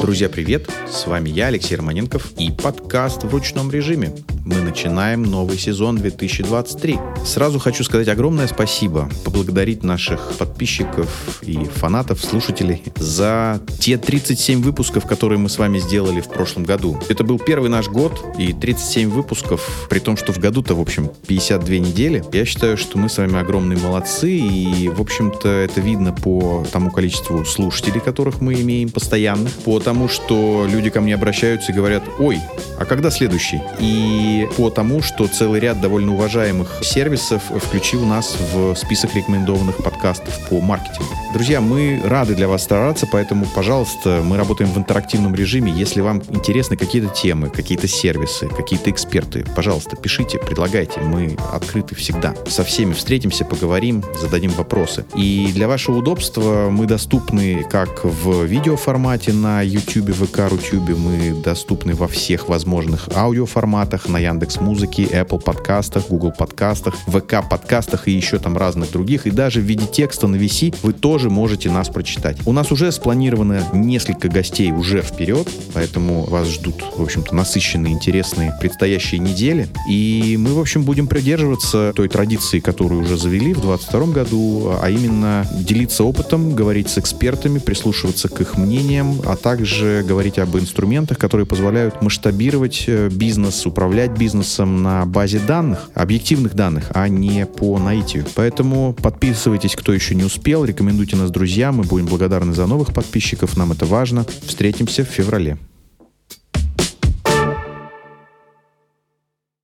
Друзья, привет! С вами я, Алексей Романенков, и подкаст в ручном режиме. Мы начинаем новый сезон 2023. Сразу хочу сказать огромное спасибо, поблагодарить наших подписчиков и фанатов, слушателей за те 37 выпусков, которые мы с вами сделали в прошлом году. Это был первый наш год и 37 выпусков, при том, что в году-то, в общем, 52 недели. Я считаю, что мы с вами огромные молодцы, и, в общем-то, это видно по тому количеству слушателей, которых мы имеем постоянно, по тому, что люди ко мне обращаются и говорят: «Ой, а когда следующий?» И по тому, что целый ряд довольно уважаемых сервисов включил нас в список рекомендованных подкастов по маркетингу. Друзья, мы рады для вас стараться, поэтому, пожалуйста, мы работаем в интерактивном режиме. Если вам интересны какие-то темы, какие-то сервисы, какие-то эксперты, пожалуйста, пишите, предлагайте. Мы открыты всегда. Со всеми встретимся, поговорим, зададим вопросы. И для вашего удобства мы доступны как в видеоформате на YouTube, ВК, Рутюбе. Мы доступны во всех возможных аудиоформатах, на Яндекс.Музыке, Apple подкастах, Google подкастах, ВК подкастах и еще там разных других. И даже в виде текста на VC вы тоже можете нас прочитать. У нас уже спланировано несколько гостей уже вперед, поэтому вас ждут, в общем-то, насыщенные, интересные предстоящие недели. И мы, в общем, будем придерживаться той традиции, которую уже завели в 2022 году, а именно делиться опытом, говорить с экспертами, прислушиваться к их мнениям, а также говорить об инструментах, которые позволяют масштабировать бизнес, управлять бизнесом на базе данных, объективных данных, а не по наитию. Поэтому подписывайтесь, кто еще не успел, рекомендуйте нас друзьям, мы будем благодарны за новых подписчиков, нам это важно. Встретимся в феврале.